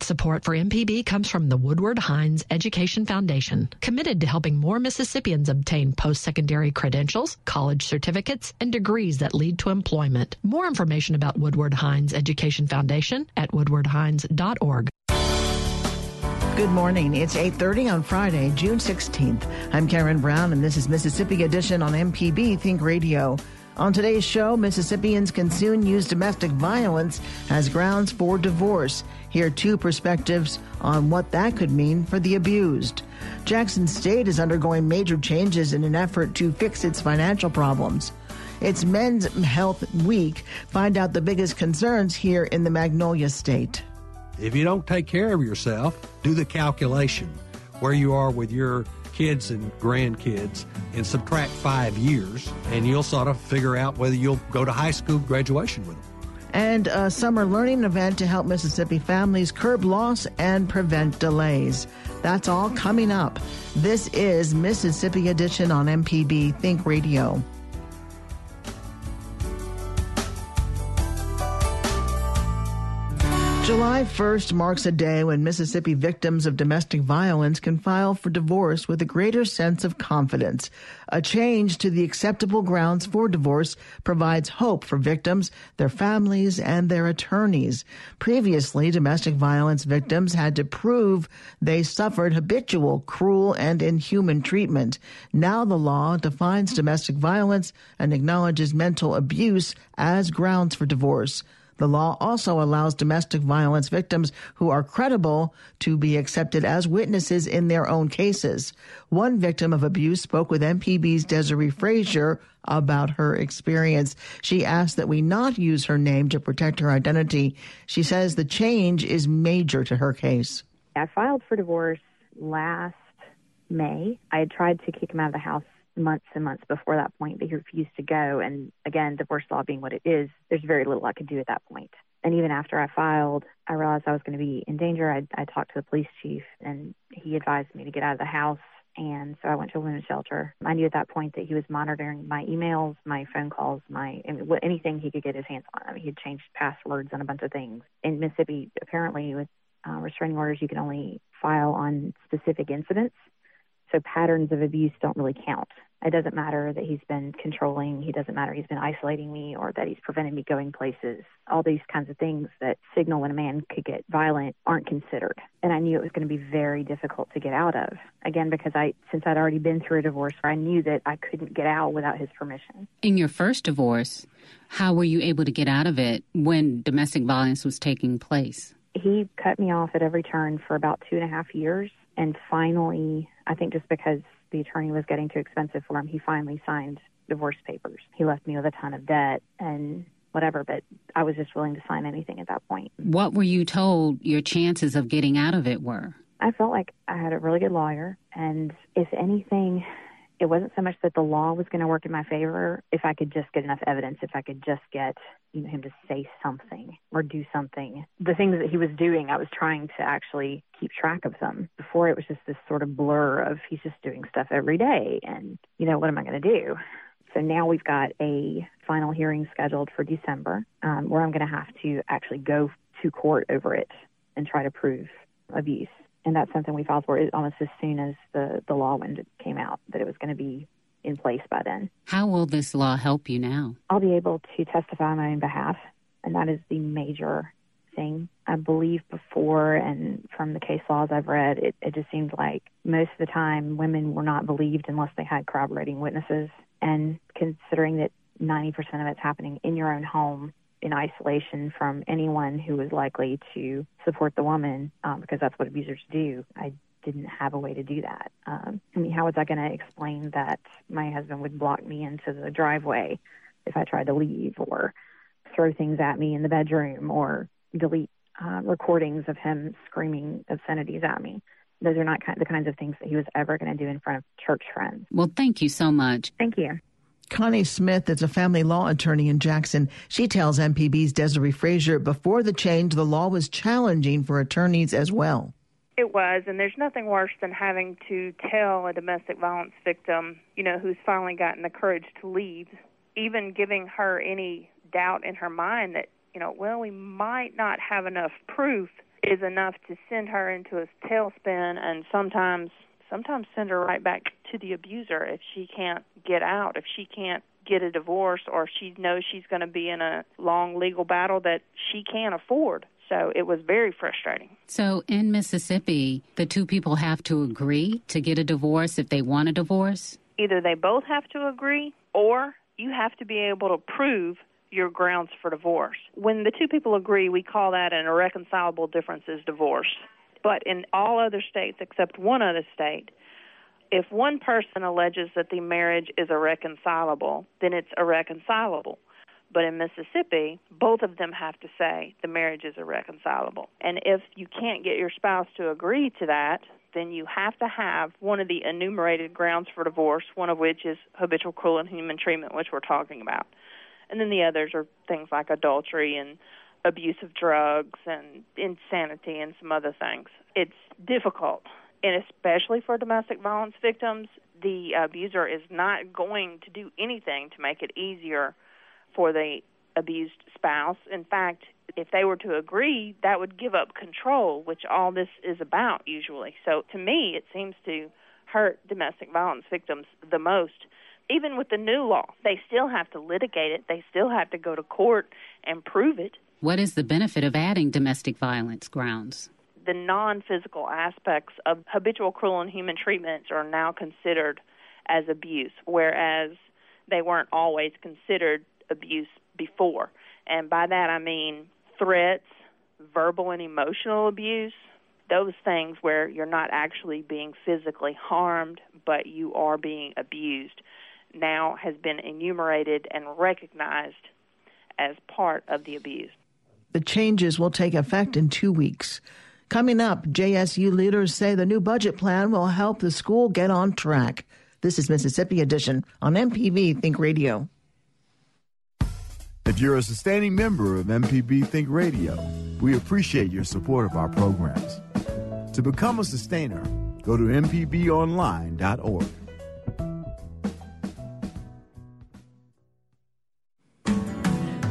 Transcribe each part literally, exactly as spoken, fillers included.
Support for M P B comes from the Woodward Hines Education Foundation, committed to helping more Mississippians obtain post-secondary credentials, college certificates, and degrees that lead to employment. More information about Woodward Hines Education Foundation at woodward hines dot org. Good morning. It's eight thirty on Friday, June sixteenth. I'm Karen Brown, and this is Mississippi Edition on M P B Think Radio. On today's show, Mississippians can soon use domestic violence as grounds for divorce. Here are two perspectives on what that could mean for the abused. Jackson State is undergoing major changes in an effort to fix its financial problems. It's Men's Health Week. Find out the biggest concerns here in the Magnolia State. If you don't take care of yourself, do the calculation where you are with your kids and grandkids and subtract five years, and you'll sort of figure out whether you'll go to high school graduation with them. And a summer learning event to help Mississippi families curb loss and prevent delays. That's all coming up. This is Mississippi Edition on M P B Think Radio. July first marks a day when Mississippi victims of domestic violence can file for divorce with a greater sense of confidence. A change to the acceptable grounds for divorce provides hope for victims, their families, and their attorneys. Previously, domestic violence victims had to prove they suffered habitual, cruel, and inhuman treatment. Now the law defines domestic violence and acknowledges mental abuse as grounds for divorce. The law also allows domestic violence victims who are credible to be accepted as witnesses in their own cases. One victim of abuse spoke with M P B's Desiree Frazier about her experience. She asked that we not use her name to protect her identity. She says the change is major to her case. I filed for divorce last May. I had tried to kick him out of the house months and months before that point, but he refused to go. And again, divorce law being what it is, there's very little I could do at that point. And even after I filed, I realized I was going to be in danger. I, I talked to the police chief, and he advised me to get out of the house. And so I went to a women's shelter. I knew at that point that he was monitoring my emails, my phone calls, my anything he could get his hands on. I mean, he had changed passwords and a bunch of things. In Mississippi, apparently, with uh, restraining orders, you can only file on specific incidents. So patterns of abuse don't really count. It doesn't matter that he's been controlling. He doesn't matter he's been isolating me or that he's prevented me going places. All these kinds of things that signal when a man could get violent aren't considered. And I knew it was going to be very difficult to get out of. Again, because I, since I'd already been through a divorce, I knew that I couldn't get out without his permission. In your first divorce, how were you able to get out of it when domestic violence was taking place? He cut me off at every turn for about two and a half years. And finally, I think just because the attorney was getting too expensive for him, he finally signed divorce papers. He left me with a ton of debt and whatever, but I was just willing to sign anything at that point. What were you told your chances of getting out of it were? I felt like I had a really good lawyer, and if anything, it wasn't so much that the law was going to work in my favor. If I could just get enough evidence, if I could just get you know, him to say something or do something. The things that he was doing, I was trying to actually keep track of them. Before, it was just this sort of blur of he's just doing stuff every day and, you know, what am I going to do? So now we've got a final hearing scheduled for December um, where I'm going to have to actually go to court over it and try to prove abuse. And that's something we filed for almost as soon as the, the law when it came out, that it was going to be in place by then. How will this law help you now? I'll be able to testify on my own behalf, and that is the major thing. I believe before, and from the case laws I've read, it, it just seemed like most of the time women were not believed unless they had corroborating witnesses. And considering that ninety percent of it's happening in your own home, in isolation from anyone who was likely to support the woman, um, because that's what abusers do. I didn't have a way to do that. Um, I mean, how was I going to explain that my husband would block me into the driveway if I tried to leave, or throw things at me in the bedroom, or delete uh, recordings of him screaming obscenities at me? those are not the kinds of things that he was ever going to do in front of church friends. Well, thank you so much. Thank you. Connie Smith is a family law attorney in Jackson. She tells M P B's Desiree Frazier before the change, the law was challenging for attorneys as well. It was, and there's nothing worse than having to tell a domestic violence victim, you know, who's finally gotten the courage to leave, even giving her any doubt in her mind that, you know, well, we might not have enough proof is enough to send her into a tailspin and sometimes sometimes send her right back to the abuser if she can't get out, if she can't get a divorce, or if she knows she's going to be in a long legal battle that she can't afford. So it was very frustrating. So in Mississippi, the two people have to agree to get a divorce if they want a divorce? Either they both have to agree, or you have to be able to prove your grounds for divorce. When the two people agree, we call that an irreconcilable differences divorce. But in all other states except one other state, if one person alleges that the marriage is irreconcilable, then it's irreconcilable. But in Mississippi, both of them have to say the marriage is irreconcilable. And if you can't get your spouse to agree to that, then you have to have one of the enumerated grounds for divorce, one of which is habitual cruel and inhuman treatment, which we're talking about. And then the others are things like adultery and abuse of drugs and insanity and some other things. It's difficult, and especially for domestic violence victims, the abuser is not going to do anything to make it easier for the abused spouse. In fact, if they were to agree, that would give up control, which all this is about usually. So to me, it seems to hurt domestic violence victims the most. Even with the new law, they still have to litigate it. They still have to go to court and prove it. What is the benefit of adding domestic violence grounds? The non-physical aspects of habitual cruel and inhuman treatments are now considered as abuse, whereas they weren't always considered abuse before. And by that I mean threats, verbal and emotional abuse, those things where you're not actually being physically harmed, but you are being abused, now has been enumerated and recognized as part of the abuse. The changes will take effect in two weeks. Coming up, J S U leaders say the new budget plan will help the school get on track. This is Mississippi Edition on M P B Think Radio. If you're a sustaining member of M P B Think Radio, we appreciate your support of our programs. To become a sustainer, go to m p b online dot org.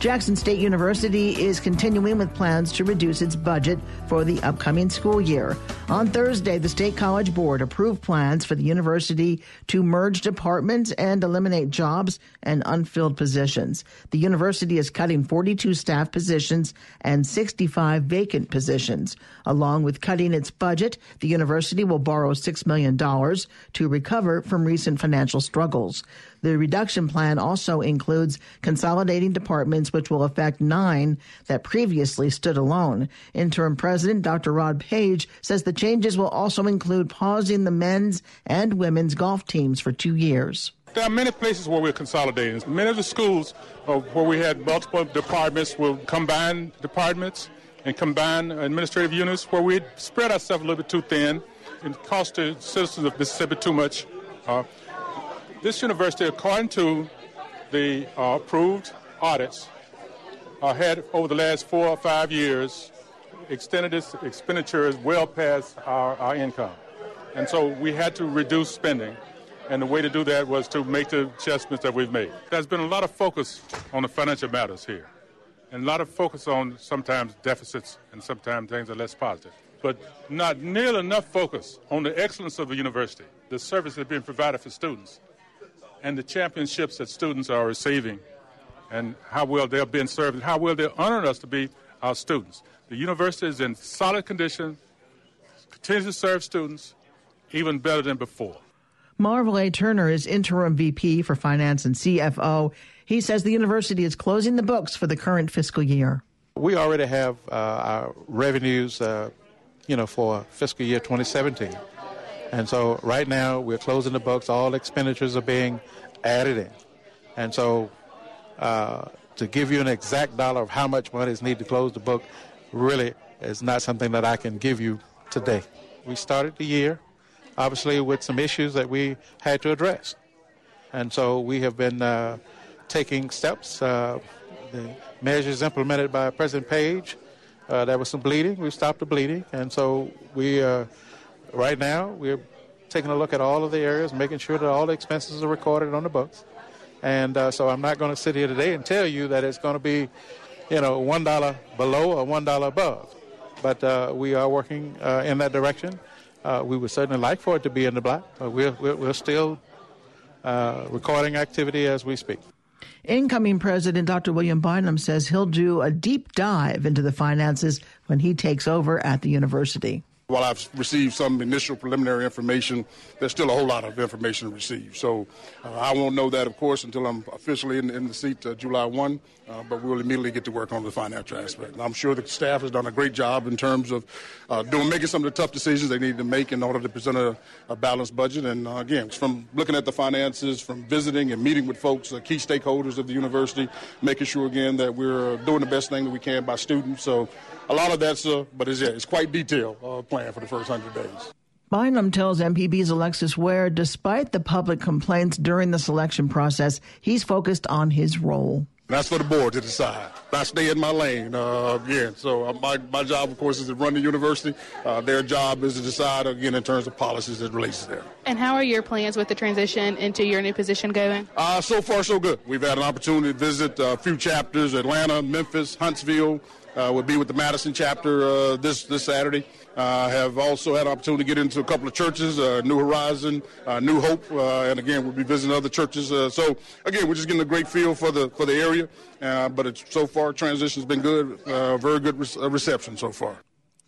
Jackson State University is continuing with plans to reduce its budget for the upcoming school year. On Thursday, the State College Board approved plans for the university to merge departments and eliminate jobs and unfilled positions. The university is cutting forty-two staff positions and sixty-five vacant positions. Along with cutting its budget, the university will borrow six million dollars to recover from recent financial struggles. The reduction plan also includes consolidating departments, which will affect nine that previously stood alone. Interim President Doctor Rod Paige says the changes will also include pausing the men's and women's golf teams for two years. There are many places where we're consolidating. Many of the schools where we had multiple departments will combine departments and combine administrative units, where we spread ourselves a little bit too thin and cost the citizens of Mississippi too much. Uh, This university, according to the uh, approved audits, uh, had over the last four or five years extended its expenditures well past our, our income. And so we had to reduce spending, and the way to do that was to make the adjustments that we've made. There's been a lot of focus on the financial matters here, and a lot of focus on sometimes deficits and sometimes things are less positive, but not nearly enough focus on the excellence of the university, the service that's being provided for students, and the championships that students are receiving, and how well they're being served, and how well they're honoring us to be our students. The university is in solid condition, continues to serve students even better than before. Marvel A. Turner is interim V P for Finance and C F O. He says the university is closing the books for the current fiscal year. We already have uh, our revenues, uh, you know, for fiscal year twenty seventeen. And so right now we're closing the books. All expenditures are being added in. And so uh, to give you an exact dollar of how much money is needed to close the book really is not something that I can give you today. We started the year, obviously, with some issues that we had to address. And so we have been uh, taking steps. Uh, the measures implemented by President Page, uh, there was some bleeding. We stopped the bleeding. And so we, uh, right now, we're taking a look at all of the areas, making sure that all the expenses are recorded on the books. And uh, so I'm not going to sit here today and tell you that it's going to be, you know, one dollar below or one dollar above. But uh, we are working uh, in that direction. Uh, we would certainly like for it to be in the black, but we're, we're, we're still uh, recording activity as we speak. Incoming President Doctor William Bynum says he'll do a deep dive into the finances when he takes over at the university. While I've received some initial preliminary information, there's still a whole lot of information to receive. So uh, I won't know that, of course, until I'm officially in, in the seat uh, July first, uh, but we'll immediately get to work on the financial aspect. And I'm sure the staff has done a great job in terms of uh, doing making some of the tough decisions they need to make in order to present a, a balanced budget. And, uh, again, from looking at the finances, from visiting and meeting with folks, uh, key stakeholders of the university, making sure, again, that we're doing the best thing that we can by students. So a lot of that's, uh, but it's, yeah, it's quite detailed uh, plan for the first one hundred days. Bynum tells M P B's Alexis Ware, despite the public complaints during the selection process, he's focused on his role. That's for the board to decide. I stay in my lane, uh, again. So my, my job, of course, is to run the university. Uh, their job is to decide, again, in terms of policies that relates to them. And how are your plans with the transition into your new position going? Uh, so far, so good. We've had an opportunity to visit a few chapters, Atlanta, Memphis, Huntsville. Uh, we'll be with the Madison chapter uh, this, this Saturday. I uh, have also had an opportunity to get into a couple of churches, uh, New Horizon, uh, New Hope, uh, and again, we'll be visiting other churches. Uh, so, again, we're just getting a great feel for the for the area, uh, but it's, so far, transition's been good, uh, very good re- reception so far.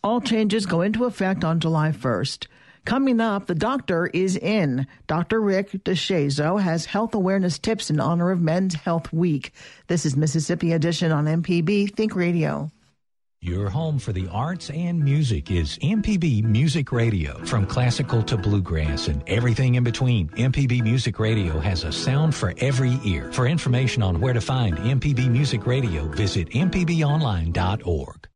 All changes go into effect on July first. Coming up, the doctor is in. Doctor Rick DeShazo has health awareness tips in honor of Men's Health Week. This is Mississippi Edition on M P B Think Radio. Your home for the arts and music is M P B Music Radio. From classical to bluegrass and everything in between, M P B Music Radio has a sound for every ear. For information on where to find M P B Music Radio, visit m p b online dot org.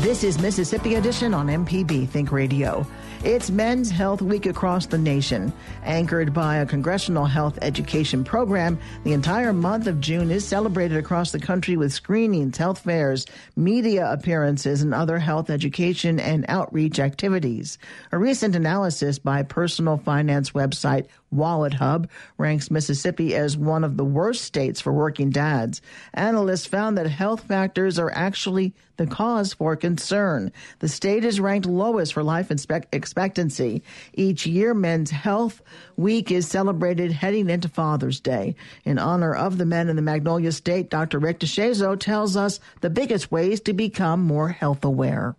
This is Mississippi Edition on M P B Think Radio. It's Men's Health Week across the nation. Anchored by a congressional health education program, the entire month of June is celebrated across the country with screenings, health fairs, media appearances, and other health education and outreach activities. A recent analysis by personal finance website Wallet Hub ranks Mississippi as one of the worst states for working dads. Analysts found that health factors are actually the cause for concern. The state is ranked lowest for life expectancy. Each year, Men's Health Week is celebrated heading into Father's Day. In honor of the men in the Magnolia State, Doctor Rick DeShazo tells us the biggest ways to become more health aware.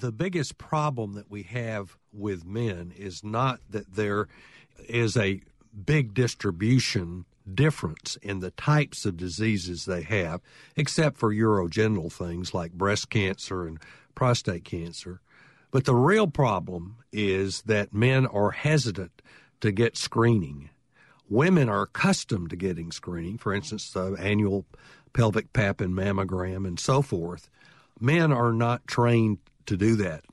The biggest problem that we have with men is not that there is a big distribution difference in the types of diseases they have, except for urogenital things like breast cancer and prostate cancer. But the real problem is that men are hesitant to get screening. Women are accustomed to getting screening, for instance, the annual pelvic pap and mammogram and so forth. Men are not trained to do that.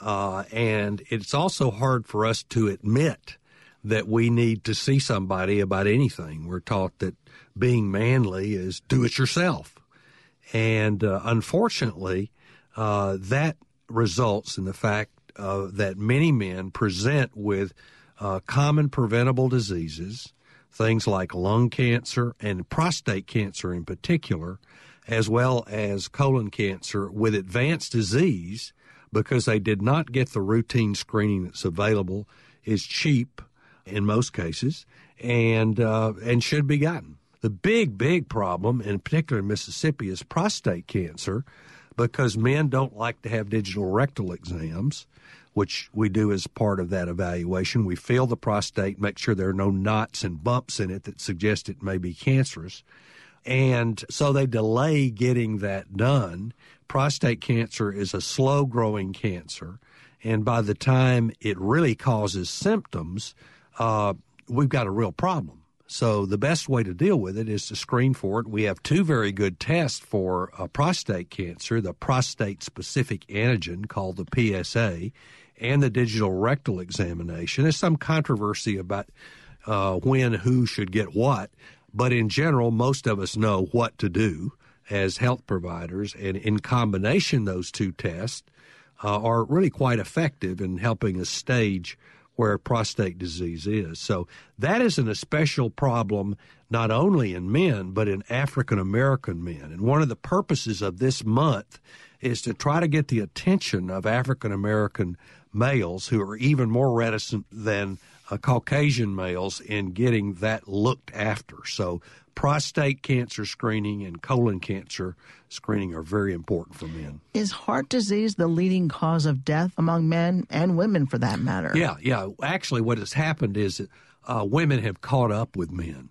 Uh, and it's also hard for us to admit that we need to see somebody about anything. We're taught that being manly is do it yourself. And uh, unfortunately, uh, that results in the fact uh, that many men present with uh, common preventable diseases, things like lung cancer and prostate cancer in particular, as well as colon cancer with advanced disease because they did not get the routine screening that's available, is cheap in most cases, and uh, and should be gotten. The big, big problem, in particular in Mississippi, is prostate cancer because men don't like to have digital rectal exams, which we do as part of that evaluation. We feel the prostate, make sure there are no knots and bumps in it that suggest it may be cancerous. And so they delay getting that done. Prostate cancer is a slow-growing cancer, and by the time it really causes symptoms, Uh, we've got a real problem. So the best way to deal with it is to screen for it. We have two very good tests for uh, prostate cancer, the prostate-specific antigen called the P S A and the digital rectal examination. There's some controversy about uh, when, who should get what, but in general, most of us know what to do as health providers, and in combination, those two tests uh, are really quite effective in helping us stage where prostate disease is. So that is an especial problem not only in men, but in African-American men. And one of the purposes of this month is to try to get the attention of African-American males who are even more reticent than uh, Caucasian males in getting that looked after. So prostate cancer screening and colon cancer screening are very important for men. Is heart disease the leading cause of death among men and women, for that matter? Yeah, yeah. Actually, what has happened is that, uh, women have caught up with men.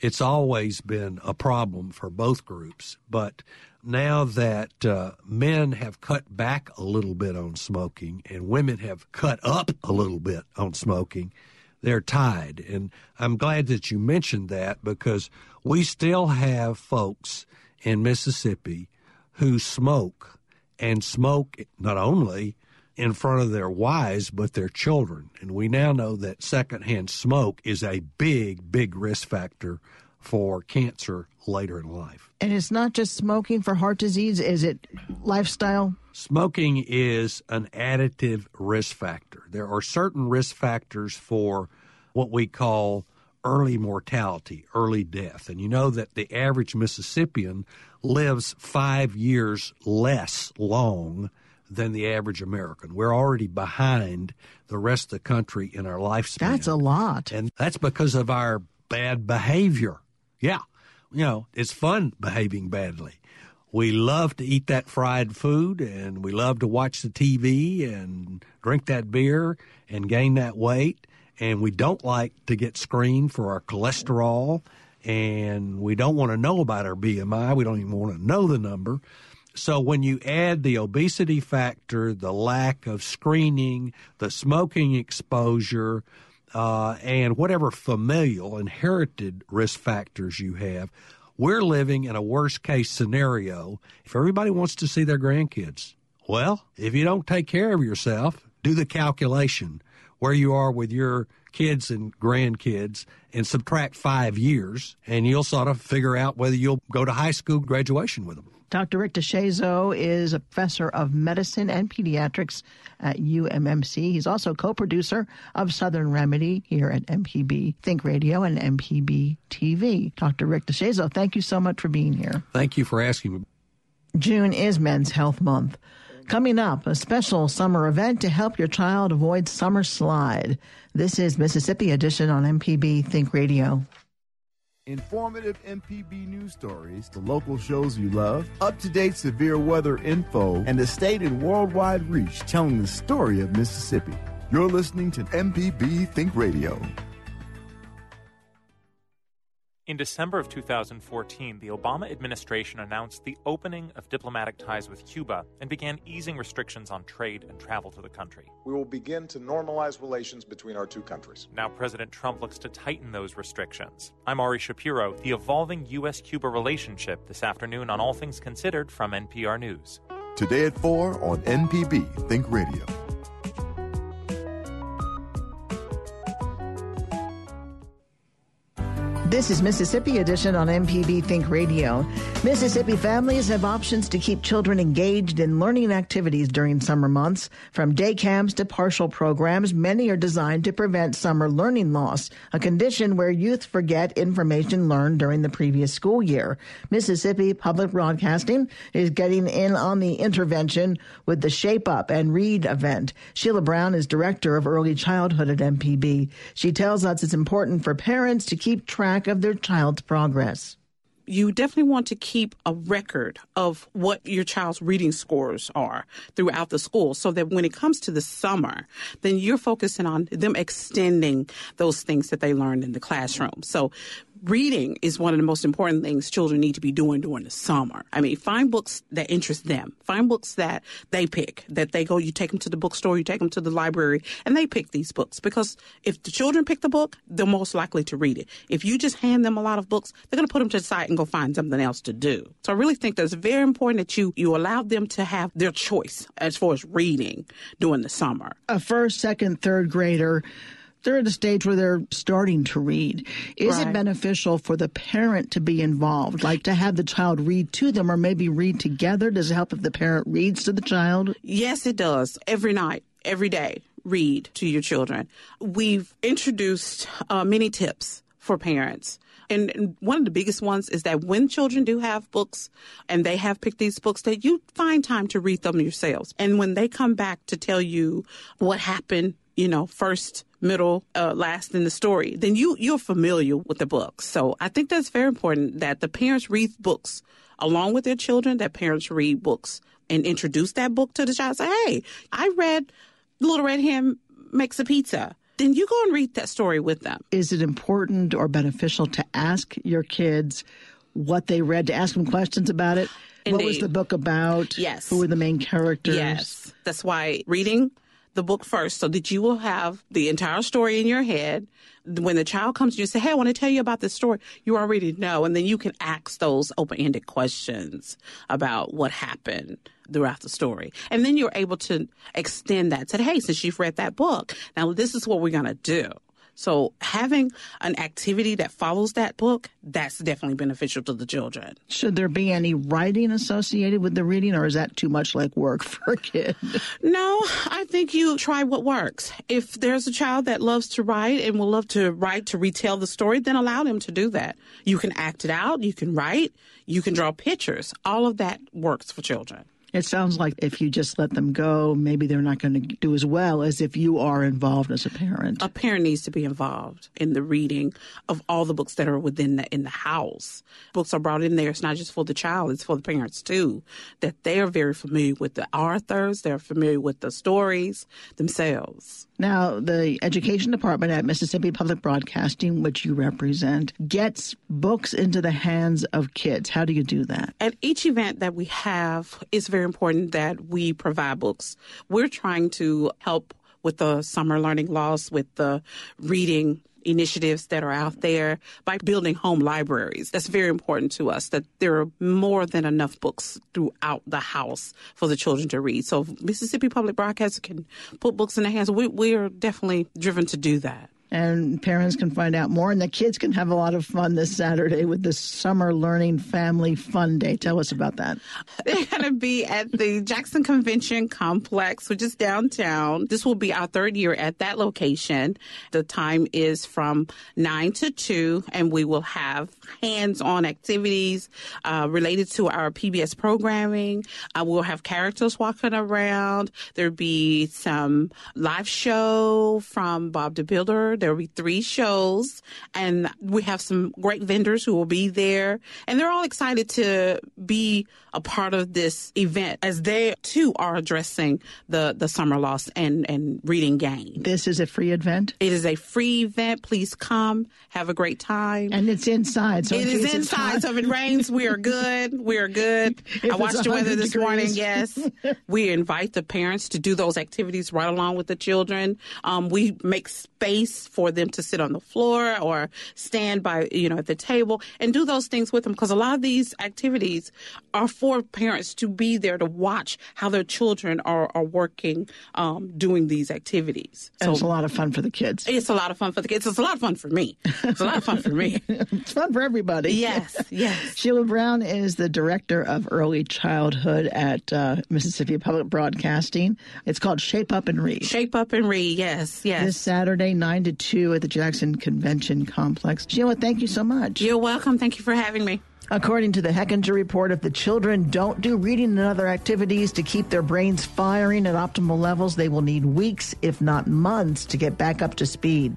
It's always been a problem for both groups, but now that uh, men have cut back a little bit on smoking and women have cut up a little bit on smoking, they're tied. And I'm glad that you mentioned that, because we still have folks in Mississippi who smoke, and smoke not only in front of their wives, but their children. And we now know that secondhand smoke is a big, big risk factor for cancer later in life. And it's not just smoking for heart disease, is it lifestyle? Smoking is an additive risk factor. There are certain risk factors for what we call early mortality, early death. And you know that the average Mississippian lives five years less long than the average American. We're already behind the rest of the country in our lifespan. That's a lot. And that's because of our bad behavior. Yeah. You know, it's fun behaving badly. We love to eat that fried food, and we love to watch the T V and drink that beer and gain that weight. And we don't like to get screened for our cholesterol, and we don't want to know about our B M I. We don't even want to know the number. So when you add the obesity factor, the lack of screening, the smoking exposure, uh, and whatever familial inherited risk factors you have, we're living in a worst-case scenario. If everybody wants to see their grandkids, well, if you don't take care of yourself, do the calculation where you are with your kids and grandkids and subtract five years, and you'll sort of figure out whether you'll go to high school graduation with them. Doctor Rick DeShazo is a professor of medicine and pediatrics at U M M C. He's also co-producer of Southern Remedy here at M P B Think Radio and M P B T V. Doctor Rick DeShazo, thank you so much for being here. Thank you for asking me. June is Men's Health Month. Coming up, a special summer event to help your child avoid summer slide. This is Mississippi Edition on M P B Think Radio. Informative M P B news stories, the local shows you love, up-to-date severe weather info, and the state and worldwide reach telling the story of Mississippi. You're listening to M P B Think Radio. In December of two thousand fourteen, the Obama administration announced the opening of diplomatic ties with Cuba and began easing restrictions on trade and travel to the country. We will begin to normalize relations between our two countries. Now President Trump looks to tighten those restrictions. I'm Ari Shapiro, the evolving U S Cuba relationship, this afternoon on All Things Considered from N P R News. Today at four on N P B Think Radio. This is Mississippi Edition on M P B Think Radio. Mississippi families have options to keep children engaged in learning activities during summer months. From day camps to partial programs, many are designed to prevent summer learning loss, a condition where youth forget information learned during the previous school year. Mississippi Public Broadcasting is getting in on the intervention with the Shape Up and Read event. Sheila Brown is Director of Early Childhood at M P B. She tells us it's important for parents to keep track of their child's progress. You definitely want to keep a record of what your child's reading scores are throughout the school, so that when it comes to the summer, then you're focusing on them extending those things that they learned in the classroom. So reading is one of the most important things children need to be doing during the summer. I mean, find books that interest them. Find books that they pick, that they go, you take them to the bookstore, you take them to the library, and they pick these books. Because if the children pick the book, they're most likely to read it. If you just hand them a lot of books, they're going to put them to the side and go find something else to do. So I really think that it's very important that you, you allow them to have their choice as far as reading during the summer. A first, second, third grader, they're at a stage where they're starting to read. Is right. it beneficial for the parent to be involved, like to have the child read to them or maybe read together? Does it help if the parent reads to the child? Yes, it does. Every night, every day, read to your children. We've introduced uh, many tips for parents. And one of the biggest ones is that when children do have books and they have picked these books, that you find time to read them yourselves. And when they come back to tell you what happened, you know, first, middle, uh, last in the story, then you, you're familiar with the book. So I think that's very important that the parents read books along with their children, that parents read books and introduce that book to the child. Say, hey, I read Little Red Hen Makes a Pizza. Then you go and read that story with them. Is it important or beneficial to ask your kids what they read, to ask them questions about it? Indeed. What was the book about? Yes. Who were the main characters? Yes. That's why reading the book first, so that you will have the entire story in your head. When the child comes to you and say, hey, I want to tell you about this story, you already know. And then you can ask those open-ended questions about what happened throughout the story. And then you're able to extend that. Say, hey, since you've read that book, now this is what we're going to do. So having an activity that follows that book, that's definitely beneficial to the children. Should there be any writing associated with the reading, or is that too much like work for a kid? No, I think you try what works. If there's a child that loves to write and will love to write to retell the story, then allow them to do that. You can act it out. You can write. You can draw pictures. All of that works for children. It sounds like if you just let them go, maybe they're not going to do as well as if you are involved as a parent. A parent needs to be involved in the reading of all the books that are within the, in the house. Books are brought in there. It's not just for the child. It's for the parents, too, that they are very familiar with the authors. They're familiar with the stories themselves. Now, the Education Department at Mississippi Public Broadcasting, which you represent, gets books into the hands of kids. How do you do that? At each event that we have, it's very important that we provide books. We're trying to help with the summer learning loss, with the reading initiatives that are out there by building home libraries. That's very important to us, that there are more than enough books throughout the house for the children to read. So Mississippi Public Broadcasting can put books in their hands. We, we are definitely driven to do that. And parents can find out more, and the kids can have a lot of fun this Saturday with the Summer Learning Family Fun Day. Tell us about that. They're going to be at the Jackson Convention Complex, which is downtown. This will be our third year at that location. The time is from nine to two, and we will have hands-on activities uh, related to our P B S programming. Uh, we'll have characters walking around. There'll be some live show from Bob the Builder. There will be three shows, and we have some great vendors who will be there. And they're all excited to be a part of this event as they, too, are addressing the, the summer loss and, and reading gain. This is a free event? It is a free event. Please come. Have a great time. And it's inside. So it is inside. inside. So if it rains, we are good. We are good. If I watched the weather this degrees. morning. Yes. We invite the parents to do those activities right along with the children. Um, we make space for them to sit on the floor or stand by, you know, at the table and do those things with them, because a lot of these activities are for parents to be there to watch how their children are, are working, um, doing these activities. So and it's a lot of fun for the kids. It's a lot of fun for the kids. It's a lot of fun for me. It's a lot of fun for me. It's fun for everybody. Yes, yes. Sheila Brown is the director of early childhood at uh, Mississippi Public Broadcasting. It's called Shape Up and Read. Shape Up and Read, yes, yes. This Saturday, nine to two at the Jackson Convention Complex. Sheila, thank you so much. You're welcome. Thank you for having me. According to the Hechinger Report, if the children don't do reading and other activities to keep their brains firing at optimal levels, they will need weeks, if not months, to get back up to speed.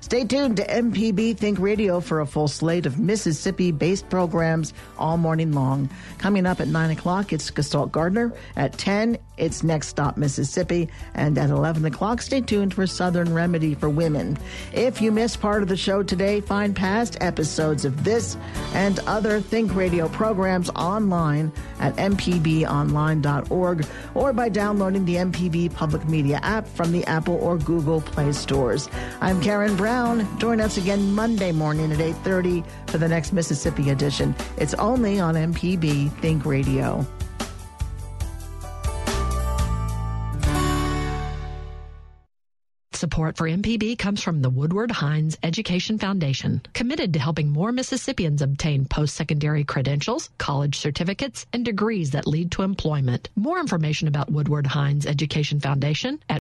Stay tuned to M P B Think Radio for a full slate of Mississippi-based programs all morning long. Coming up at nine o'clock, it's Gestalt Gardner. At ten, it's Next Stop Mississippi. And at eleven o'clock, stay tuned for Southern Remedy for Women. If you missed part of the show today, find past episodes of this and other Think Radio programs online at m p b online dot org or by downloading the M P B Public Media app from the Apple or Google Play stores. I'm Karen Brown. Join us again Monday morning at eight thirty for the next Mississippi edition. It's only on M P B Think Radio. Support for M P B comes from the Woodward Hines Education Foundation, committed to helping more Mississippians obtain post-secondary credentials, college certificates, and degrees that lead to employment. More information about Woodward Hines Education Foundation at